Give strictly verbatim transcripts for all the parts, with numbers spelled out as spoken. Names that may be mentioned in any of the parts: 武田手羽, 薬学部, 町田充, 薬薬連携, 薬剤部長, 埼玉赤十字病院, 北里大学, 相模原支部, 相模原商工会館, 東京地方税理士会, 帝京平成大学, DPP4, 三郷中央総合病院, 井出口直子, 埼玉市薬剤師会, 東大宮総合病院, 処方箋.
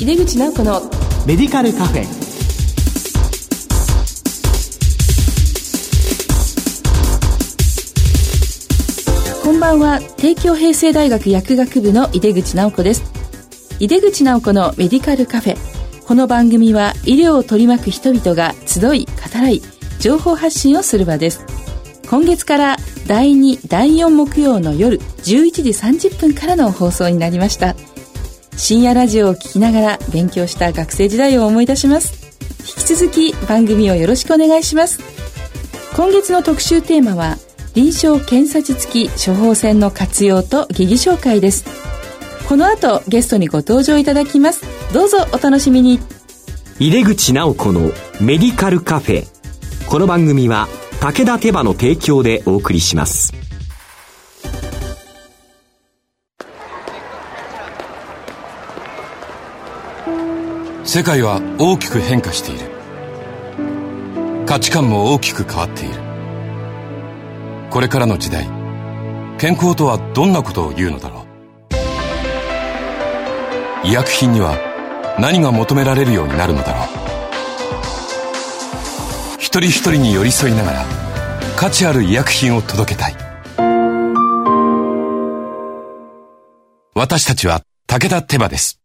井出口直子のメディカルカフェ。こんばんは。帝京平成大学薬学部の井出口直子です。井出口直子のメディカルカフェ。この番組は医療を取り巻く人々が集い語らい情報発信をする場です。今月からだいに、だいよん木曜の夜じゅういちじさんじゅっぷんからの放送になりました。深夜ラジオを聞きながら勉強した学生時代を思い出します。引き続き番組をよろしくお願いします。今月の特集テーマは臨床検査知付き処方箋の活用と疑義紹介です。この後ゲストにご登場いただきます。どうぞお楽しみに。井出口直子のメディカルカフェ。この番組は武田手羽の提供でお送りします。世界は大きく変化している。価値観も大きく変わっている。これからの時代、健康とはどんなことを言うのだろう。医薬品には何が求められるようになるのだろう。一人一人に寄り添いながら価値ある医薬品を届けたい。私たちは武田手羽です。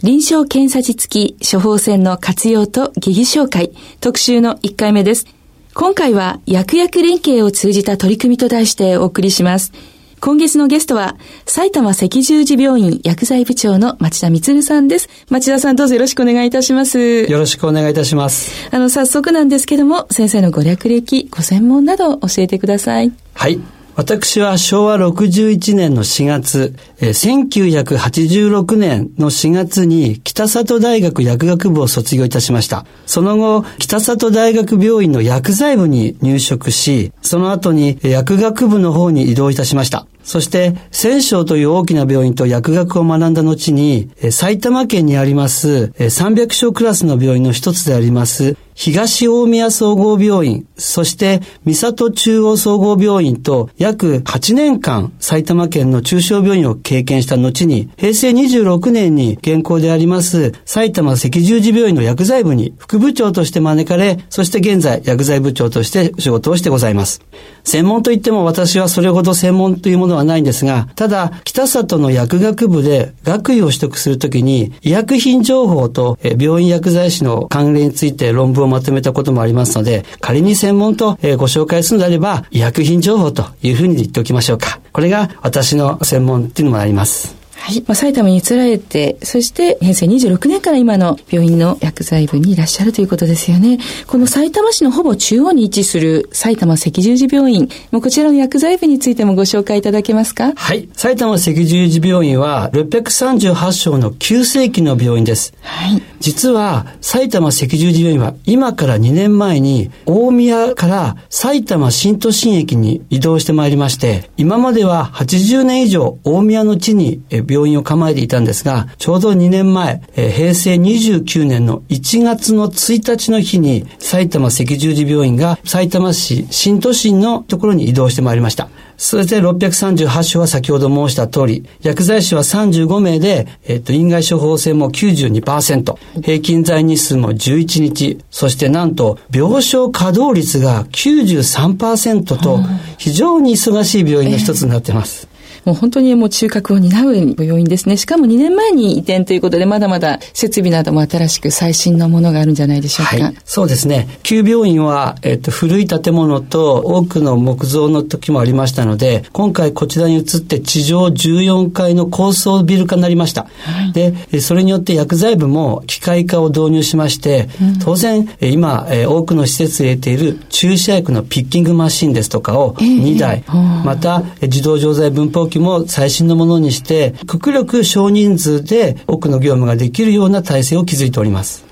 臨床検査知付き処方箋の活用と疑義紹介、特集のいっかいめです。今回は薬薬連携を通じた取り組みと題してお送りします。今月のゲストは埼玉赤十字病院薬剤部長の町田充さんです。町田さん、どうぞよろしくお願いいたします。よろしくお願いいたします。あの、早速なんですけども、先生のご略歴、ご専門など教えてください。はい。私は昭和ろくじゅういちねんのしがつ、えー、せんきゅうひゃくはちじゅうろくねんのしがつに北里大学薬学部を卒業いたしました。その後、北里大学病院の薬剤部に入職し、その後に薬学部の方に移動いたしました。そして、千生という大きな病院と薬学を学んだ後に、埼玉県にありますさんびゃく床クラスの病院の一つであります、東大宮総合病院、そして三郷中央総合病院と約はちねんかん埼玉県の中小病院を経験した後に、平成にじゅうろくねんに現行であります埼玉赤十字病院の薬剤部に副部長として招かれ、そして現在薬剤部長として仕事をしてございます。専門といっても私はそれほど専門というものはないんですが、ただ北里の薬学部で学位を取得するときに医薬品情報と病院薬剤師の関連について論文をまとめたこともありますので、仮に専門とご紹介するのであれば医薬品情報というふうに言っておきましょうか。これが私の専門というのもあります。はい、まあ、埼玉に移られて、そして平成にじゅうろくねんから今の病院の薬剤部にいらっしゃるということですよね。この埼玉市のほぼ中央に位置する埼玉赤十字病院、もうこちらの薬剤部についてもご紹介いただけますか。はい、埼玉赤十字病院はろっぴゃくさんじゅうはち床の急性期の病院です。はい。実は埼玉赤十字病院は今からにねんまえに大宮から埼玉新都心駅に移動してまいりまして、今までははちじゅうねん以上大宮の地に病院を構えていたんですが、ちょうどにねんまえ、平成にじゅうきゅうねんのいちがつのついたちの日に埼玉赤十字病院が埼玉市新都心のところに移動してまいりました。そしてろっぴゃくさんじゅうはち床は先ほど申した通り、薬剤師はさんじゅうごめいで、えっと、院外処方箋も きゅうじゅうにパーセント、平均在日数もじゅういちにち、そしてなんと病床稼働率が きゅうじゅうさんパーセント と非常に忙しい病院の一つになっています。もう本当にもう中核を担う病院ですね。しかもにねんまえに移転ということで、まだまだ設備なども新しく最新のものがあるんじゃないでしょうか。はい、そうですね。旧病院は、えっと、古い建物と多くの木造の時もありましたので、今回こちらに移って地上じゅうよんかいの高層ビル化になりました。はい、で、それによって薬剤部も機械化を導入しまして、うん、当然今多くの施設で得ている注射薬のピッキングマシンですとかをにだい、えー、また自動錠剤分包機も最新のものにして、極力少人数で多くの業務ができるような体制を築いております。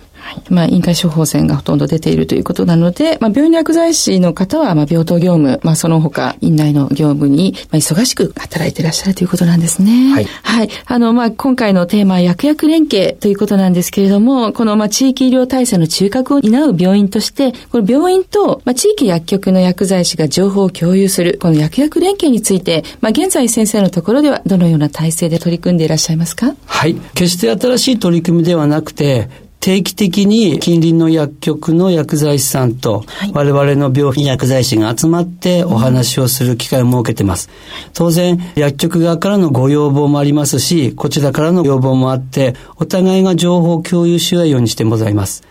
まあ、委員会処方箋がほとんど出ているということなので、まあ、病院の薬剤師の方は、まあ、病棟業務、まあ、その他院内の業務に、まあ、忙しく働いていらっしゃるということなんですね。はい。はい。あの、まあ、今回のテーマは薬薬連携ということなんですけれども、この、まあ、地域医療体制の中核を担う病院として、この病院と、まあ、地域薬局の薬剤師が情報を共有する、この薬薬連携について、まあ、現在先生のところではどのような体制で取り組んでいらっしゃいますか？はい。決して新しい取り組みではなくて、定期的に近隣の薬局の薬剤師さんと我々の病院薬剤師が集まってお話をする機会を設けています。当然薬局側からのご要望もありますし、こちらからの要望もあって、お互いが情報を共有し合うようにしてございます。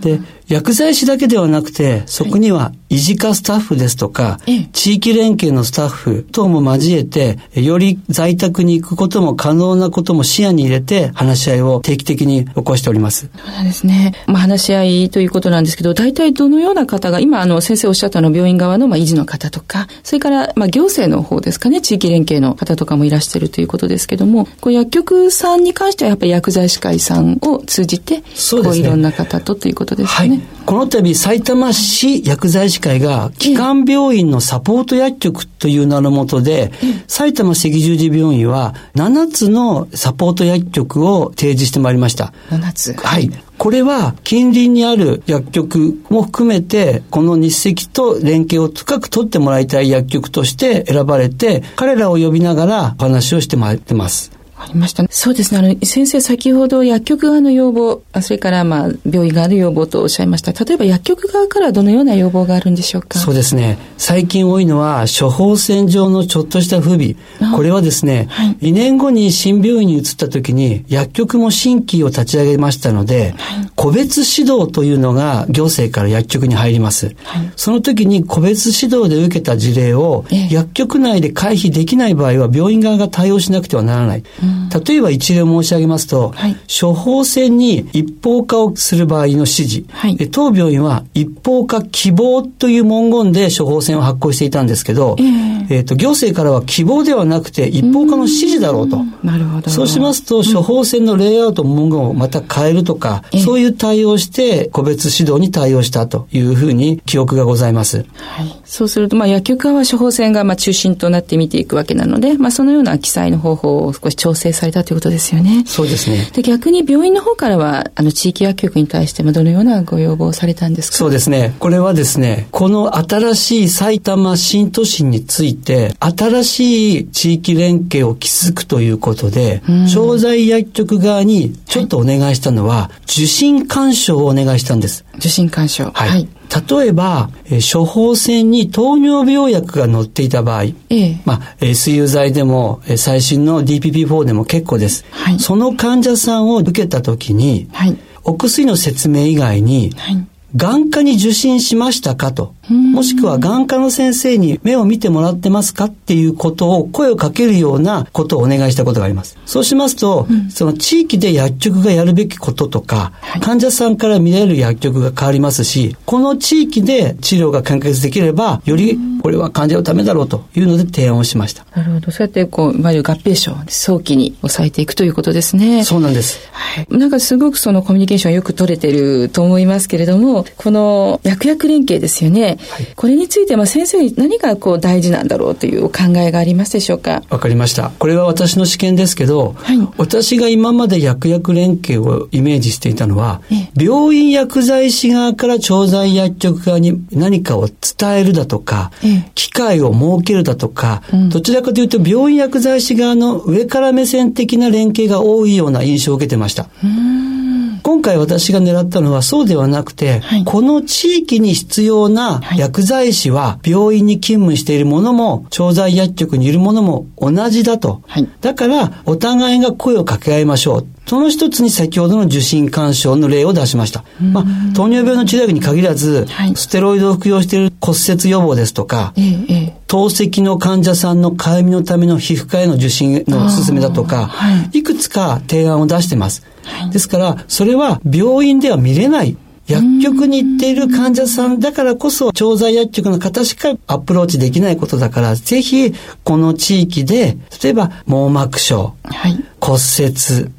で、薬剤師だけではなくて、そこには医事課スタッフですとか、はい、地域連携のスタッフ等も交えて、より在宅に行くことも可能なことも視野に入れて話し合いを定期的に起こしております。そうなんですね。まあ、話し合いということなんですけど、大体どのような方が、今あの先生おっしゃったの病院側のまあ医事の方とか、それからまあ行政の方ですかね、地域連携の方とかもいらしているということですけども、こう薬局さんに関してはやっぱり薬剤師会さんを通じて、そうですね、こういろんな方とということですね。はい。この度、埼玉市薬剤師会が、基幹病院のサポート薬局という名の下で、埼玉赤十字病院はななつのサポート薬局を提示してまいりました。ななつ。はい。これは近隣にある薬局も含めて、この日赤と連携を深く取ってもらいたい薬局として選ばれて、彼らを呼びながらお話をしてまいってます。ありましたね。そうですね。あの、先生先ほど薬局側の要望、それからまあ病院側の要望とおっしゃいました。例えば薬局側からはどのような要望があるんでしょうか？そうですね。最近多いのは処方箋上のちょっとした不備。これはですね、はい、にねんごに新病院に移った時に薬局も新規を立ち上げましたので、はい、個別指導というのが行政から薬局に入ります。はい、その時に個別指導で受けた事例を、ええ、薬局内で回避できない場合は病院側が対応しなくてはならない。うん、例えば一例を申し上げますと、はい、処方箋に一方化をする場合の指示、はい、で当病院は一方化希望という文言で処方箋を発行していたんですけど、えーえー、と行政からは希望ではなくて一方化の指示だろうと。なるほど。そうしますと処方箋のレイアウト文言をまた変えるとか、うん、そういう対応して個別指導に対応したというふうに記憶がございます、はい、そうすると、まあ、薬局側は処方箋がまあ中心となって見ていくわけなので、まあ、そのような記載の方法を少し調整されたということですよね。そうですね。で、逆に病院の方からはあの地域薬局に対してもどのようなご要望をされたんですか？そうですね。これはですね、この新しい埼玉新都心について新しい地域連携を築くということで、調剤薬局側にちょっとお願いしたのは、はい、受診勧奨をお願いしたんです。受診勧奨。はい。はい、例えば、えー、処方箋に糖尿病薬が載っていた場合、ええ、まあ、えー、水溶剤でも、えー、最新の ディーピーピーフォー でも結構です、はい、その患者さんを受けた時に、はい、お薬の説明以外に、はい、眼科に受診しましたかと、もしくは眼科の先生に目を見てもらってますかっていうことを声をかけるようなことをお願いしたことがあります。そうしますと、うん、その地域で薬局がやるべきこととか、はい、患者さんから見れる薬局が変わりますし、この地域で治療が完結できればよりこれは患者のためだろうというので提案をしました。なるほど。そうやってこういわゆる合併症を早期に抑えていくということですね。そうなんです。はい、なんかすごくそのコミュニケーションよく取れてると思いますけれども、この薬薬連携ですよね。はい、これについてまあ先生に何がこう大事なんだろうというお考えがありますでしょうか？わかりました。これは私の試験ですけど、はい、私が今まで薬薬連携をイメージしていたのは、病院薬剤師側から調剤薬局側に何かを伝えるだとか、機会を設けるだとか、うん、どちらかというと病院薬剤師側の上から目線的な連携が多いような印象を受けてました。うーん、今回私が狙ったのはそうではなくて、はい、この地域に必要な薬剤師は病院に勤務しているものも調剤薬局にいるものも同じだと、はい、だからお互いが声を掛け合いましょう。その一つに先ほどの受診勧奨の例を出しました。まあ、糖尿病の治療薬に限らず、はい、ステロイドを服用している骨折予防ですとか、ええ、透析の患者さんのかゆみのための皮膚科への受診のおすすめだとか、はい、いくつか提案を出してます。はい、ですから、それは病院では見れない。薬局に行っている患者さんだからこそ調剤薬局の方しかアプローチできないことだから、ぜひこの地域で例えば網膜症、はい、骨折、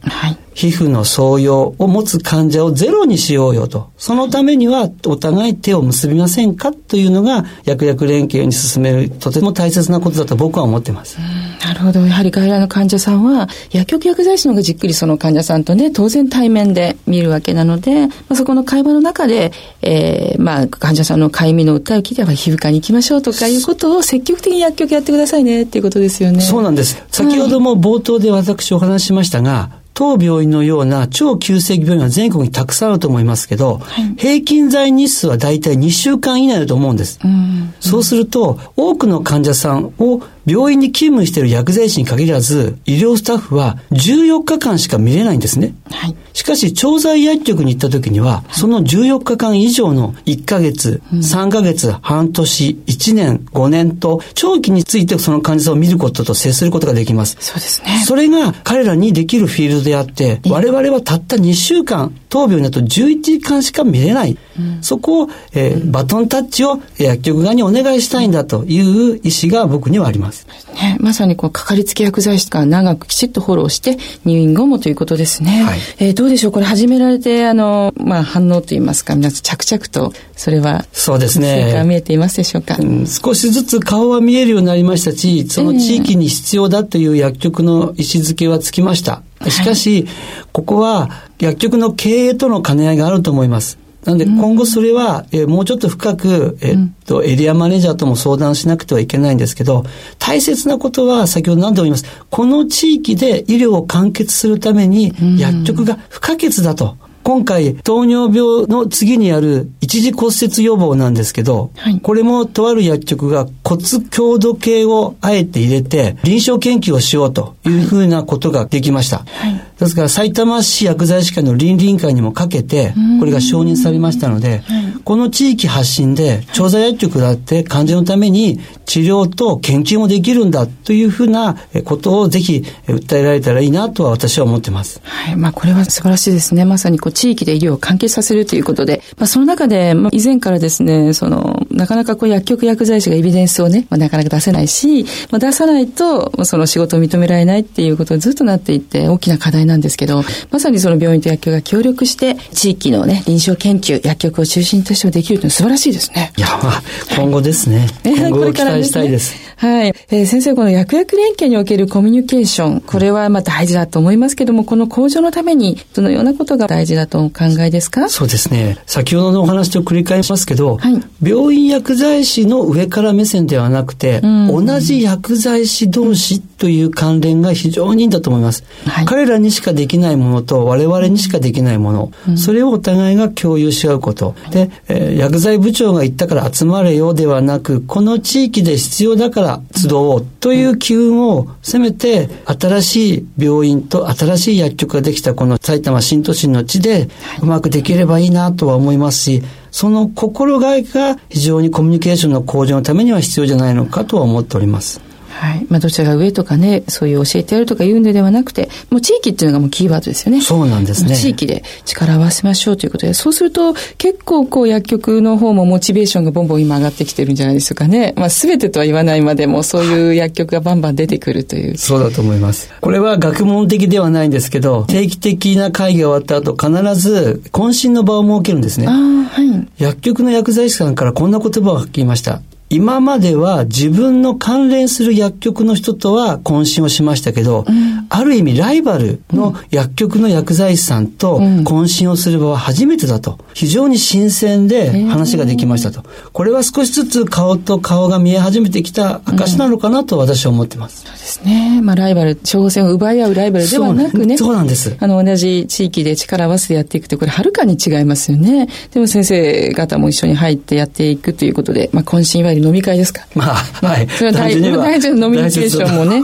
はい、皮膚の創用を持つ患者をゼロにしようよと、そのためにはお互い手を結びませんかというのが薬薬連携に進めるとても大切なことだと僕は思ってます。なるほど。やはり外来の患者さんは薬局薬剤師の方がじっくりその患者さんとね、当然対面で見るわけなので、まあ、そこの会話の中で、えーまあ、患者さんのかゆみの訴えを聞いては皮膚科に行きましょうとかいうことを積極的に薬局やってくださいねっていうことですよね。そうなんです。先ほども冒頭で私お話ししましたが、はい、当病院のような超急性期病院は全国にたくさんあると思いますけど、はい、平均在日数はだいたいにしゅうかん以内だと思うんです、うんうん、そうすると多くの患者さんを病院に勤務している薬剤師に限らず医療スタッフはじゅうよっかかんしか見れないんですね、はい、しかし調剤薬局に行った時にはそのじゅうよっかかん以上のいっかげつ、はい、さんかげつ、半年、いちねん、ごねんと長期についてその患者さんを見ることと接することができます。そうですね。それが彼らにできるフィールドであって、我々はたったにしゅうかん、当病院だとじゅういちじかんしか見れない、うん、そこを、えーうん、バトンタッチを薬局側にお願いしたいんだという意思が僕にはあります、ね、まさにこうかかりつけ薬剤師が長くきちっとフォローして入院後もということですね、はい、えー、どうでしょう、これ始められてあの、まあ、反応といいますか皆さん着々とそれはそうですね、成果見えていますでしょうか、うん、少しずつ顔は見えるようになりましたし、その地域に必要だという薬局の位置づけはつきました、えー、しかし、はい、ここは薬局の経営との兼ね合いがあると思います。なので今後それは、えー、もうちょっと深く、えーっと、エリアマネージャーとも相談しなくてはいけないんですけど、大切なことは先ほど何度も言います、この地域で医療を完結するために薬局が不可欠だと。今回糖尿病の次にある一次骨折予防なんですけど、はい、これもとある薬局が骨強度計をあえて入れて臨床研究をしようというふうなことができました、はい、ですからさいたま市薬剤師会の倫理委員会にもかけてこれが承認されましたので、はい、この地域発信で調剤薬局だって患者のために治療と研究もできるんだというふうなことをぜひ訴えられたらいいなとは私は思ってます、はい、まあ、これは素晴らしいですね。まさにこう地域で医療を完結させるということで、まあ、その中で、まあ、以前からですね、そのなかなかこう薬局薬剤師がエビデンスをね、まあ、なかなか出せないし、まあ、出さないとその仕事を認められないっていうことがずっとなっていて大きな課題なんですけど、まさにその病院と薬局が協力して地域のね、臨床研究薬局を中心としてできるというのは素晴らしいですね。いや、まあ、今後ですね、はい、今後を期待したいです、はい、えー、先生、この薬薬連携におけるコミュニケーション、これはまあ大事だと思いますけども、この向上のためにどのようなことが大事だとお考えですか？そうですね、先ほどのお話と繰り返しますけど、はい、病院薬剤師の上から目線ではなくて、うん、同じ薬剤師同士という関連が非常にいいんだと思います、はい、彼らにしかできないものと我々にしかできないもの、うん、それをお互いが共有し合うこと、うん、で、えー、薬剤部長が言ったから集まれよではなく、この地域で必要だから集おうという機運を、せめて新しい病院と新しい薬局ができたこの埼玉新都心の地でうまくできればいいなとは思いますし、その心がけが非常にコミュニケーションの向上のためには必要じゃないのかとは思っております。はい、まあ、どちらが上とかね、そういう教えてやるとか言うんでではなくて、もう地域っていうのがもうキーワードですよね。そうなんですね。地域で力を合わせましょうということで、そうすると結構こう薬局の方もモチベーションがボンボン今上がってきてるんじゃないですかね。まあ、全てとは言わないまでもそういう薬局がバンバン出てくるという。そうだと思います。これは学問的ではないんですけど、定期的な会議が終わった後必ず懇親の場を設けるんですね。あ、はい、薬局の薬剤師さんからこんな言葉を聞きました。今までは自分の関連する薬局の人とは懇親をしましたけど、うん、ある意味ライバルの薬局の薬剤師さんと懇親をする場は初めてだと、非常に新鮮で話ができましたと、えー、これは少しずつ顔と顔が見え始めてきた証なのかなと私は思ってます、うん、そうですね、まあ、ライバル、処方箋を奪い合うライバルではなくね、そうなんです。あの同じ地域で力を合わせてやっていくと、これはるかに違いますよね。でも先生方も一緒に入ってやっていくということで、まあ、懇親は飲み会ですか、まあ、はい、それは大事な飲みニケーションもね、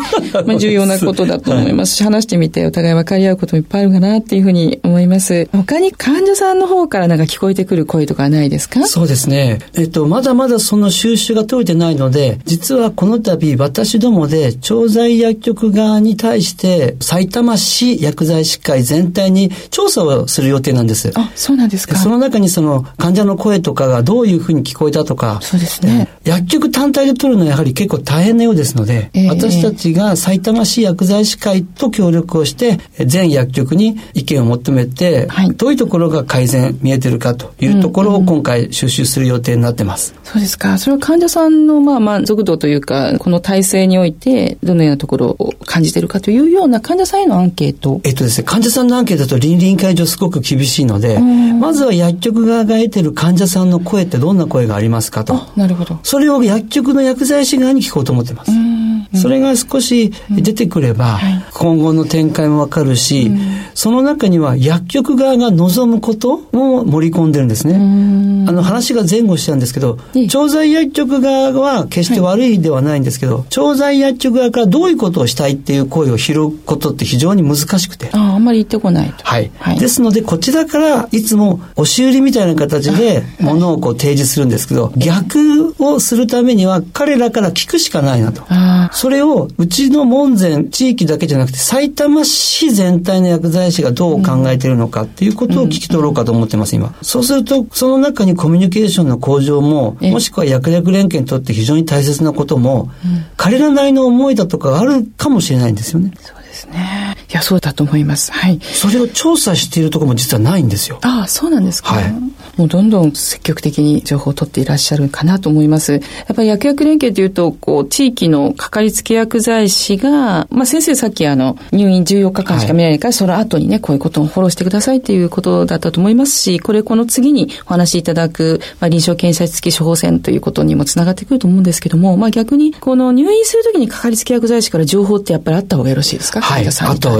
まあ、重要なことだと思いますし、はい、話してみてお互い分かり合うこともいっぱいあるかなっていうふうに思います。他に患者さんの方からなんか聞こえてくる声とかはないですか？そうですね、えっと、まだまだその収集が解いてないので、実はこの度私どもで調剤薬局側に対して埼玉市薬剤師会全体に調査をする予定なんです。あ、そうなんですか。その中にその患者の声とかがどういうふうに聞こえたとか、そうですね、薬局単体で取るのはやはり結構大変なようですので、えー、私たちがさいたま市薬剤師会と協力をして全薬局に意見を求めて、はい、どういうところが改善見えてるかというところを今回収集する予定になってます、うんうん、そうですか。それは患者さんのまあ満足度というかこの体制においてどのようなところを感じているかというような患者さんへのアンケート、えっとですね、患者さんのアンケートだと倫理委員会上すごく厳しいので、まずは薬局側が得ている患者さんの声ってどんな声がありますかと、あ、なるほど、それを薬局の薬剤師側に聞こうと思ってます。それが少し出てくれば、うんはい、今後の展開もわかるし、うん、その中には薬局側が望むことも盛り込んでるんですね。あの話が前後したんですけど、調剤薬局側は決して悪いではないんですけど、はい、調剤薬局側からどういうことをしたいっていう声を拾うことって非常に難しくて、 あ, あんまり言ってこないと、はいはい、ですのでこちらからいつも押し売りみたいな形でものをこう提示するんですけど、はい、逆をするためには彼らから聞くしかないなと。あ、それをうちの門前地域だけじゃなくて埼玉市全体の薬剤師がどう考えているのかっていうことを聞き取ろうかと思ってます今。そうするとその中にコミュニケーションの向上も、もしくは薬薬連携にとって非常に大切なことも、うん、彼らなりの思いだとかがあるかもしれないんですよね。そうですね。いや、そうだと思います、はい、それを調査しているところも実はないんですよ。ああ、そうなんですか、はい、もうどんどん積極的に情報を取っていらっしゃるかなと思います。やっぱり薬薬連携というと、こう、地域のかかりつけ薬剤師が、まあ先生さっきあの、入院じゅうよっかかんしか見られないから、はい、その後にね、こういうことをフォローしてくださいということだったと思いますし、これこの次にお話しいただく、まあ臨床検査付き処方箋ということにもつながってくると思うんですけども、まあ逆に、この入院するときにかかりつけ薬剤師から情報ってやっぱりあった方がよろしいですか？はい、あった方がいいと思います。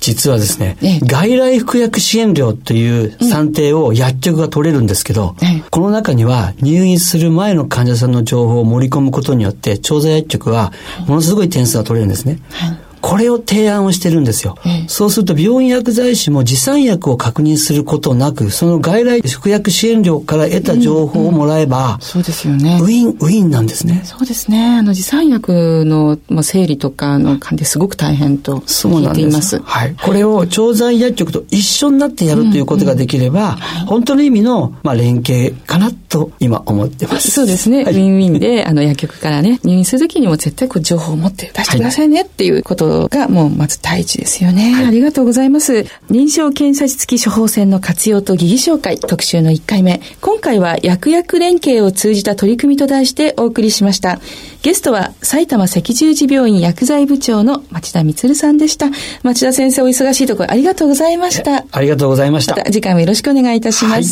実はですね、ええ、外来服薬支援料という算定を薬局が取れるんですけど、はい、この中には入院する前の患者さんの情報を盛り込むことによって調剤薬局はものすごい点数が取れるんですね、はい、これを提案をしてるんですよ、はい、そうすると病院薬剤師も持参薬を確認することなくその外来服薬支援料から得た情報をもらえば、うんうん、そうですよね、ウィンウィンなんですね。そうですね。あの持参薬の、まあ、整理とかの関係すごく大変と聞いています。そうなんです、はい、これを調剤薬局と一緒になってやるということができれば、うんうんはい、本当の意味の、まあ、連携かなと今思ってます。そうですね、はい、ウィンウィンであの薬局からね入院するときにも絶対こう情報を持って出してくださいね、はい、っていうことがもうまず第一ですよね、はい、ありがとうございます。臨床検査付き処方箋の活用と疑義紹介特集のいっかいめ、今回は薬薬連携を通じた取り組みと題してお送りしました。ゲストは埼玉赤十字病院薬剤部長の町田充さんでした。町田先生、お忙しいところありがとうございました。ありがとうございました。また次回もよろしくお願いいたします、はい、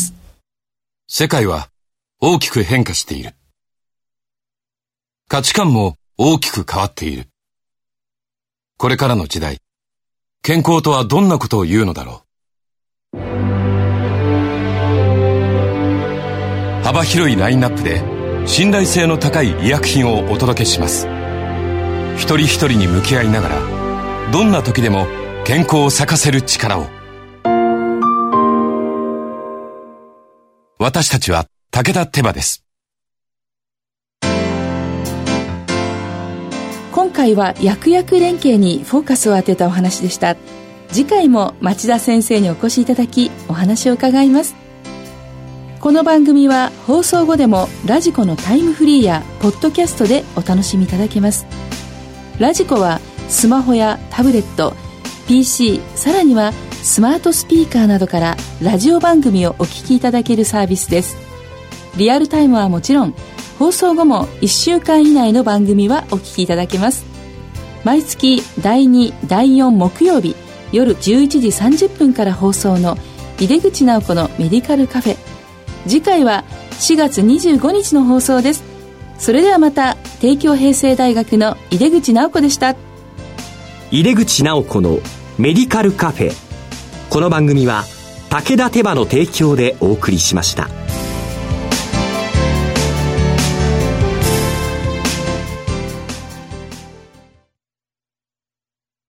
世界は大きく変化している。価値観も大きく変わっている。これからの時代、健康とはどんなことを言うのだろう。幅広いラインナップで信頼性の高い医薬品をお届けします。一人一人に向き合いながら、どんな時でも健康を咲かせる力を。私たちは武田手羽です。今回は薬薬連携にフォーカスを当てたお話でした。次回も町田先生にお越しいただきお話を伺います。この番組は放送後でもラジコのタイムフリーやポッドキャストでお楽しみいただけます。ラジコはスマホやタブレット ピーシー、 さらにはスマートスピーカーなどからラジオ番組をお聞きいただけるサービスです。リアルタイムはもちろん放送後もいっしゅうかん以内の番組はお聞きいただけます。毎月だいに、だいよん木曜日夜じゅういちじさんじゅっぷんから放送の井出口直子のメディカルカフェ。次回はしがつにじゅうごにちの放送です。それではまた。帝京平成大学の井出口直子でした。井出口直子のメディカルカフェ。この番組は武田手羽の提供でお送りしました。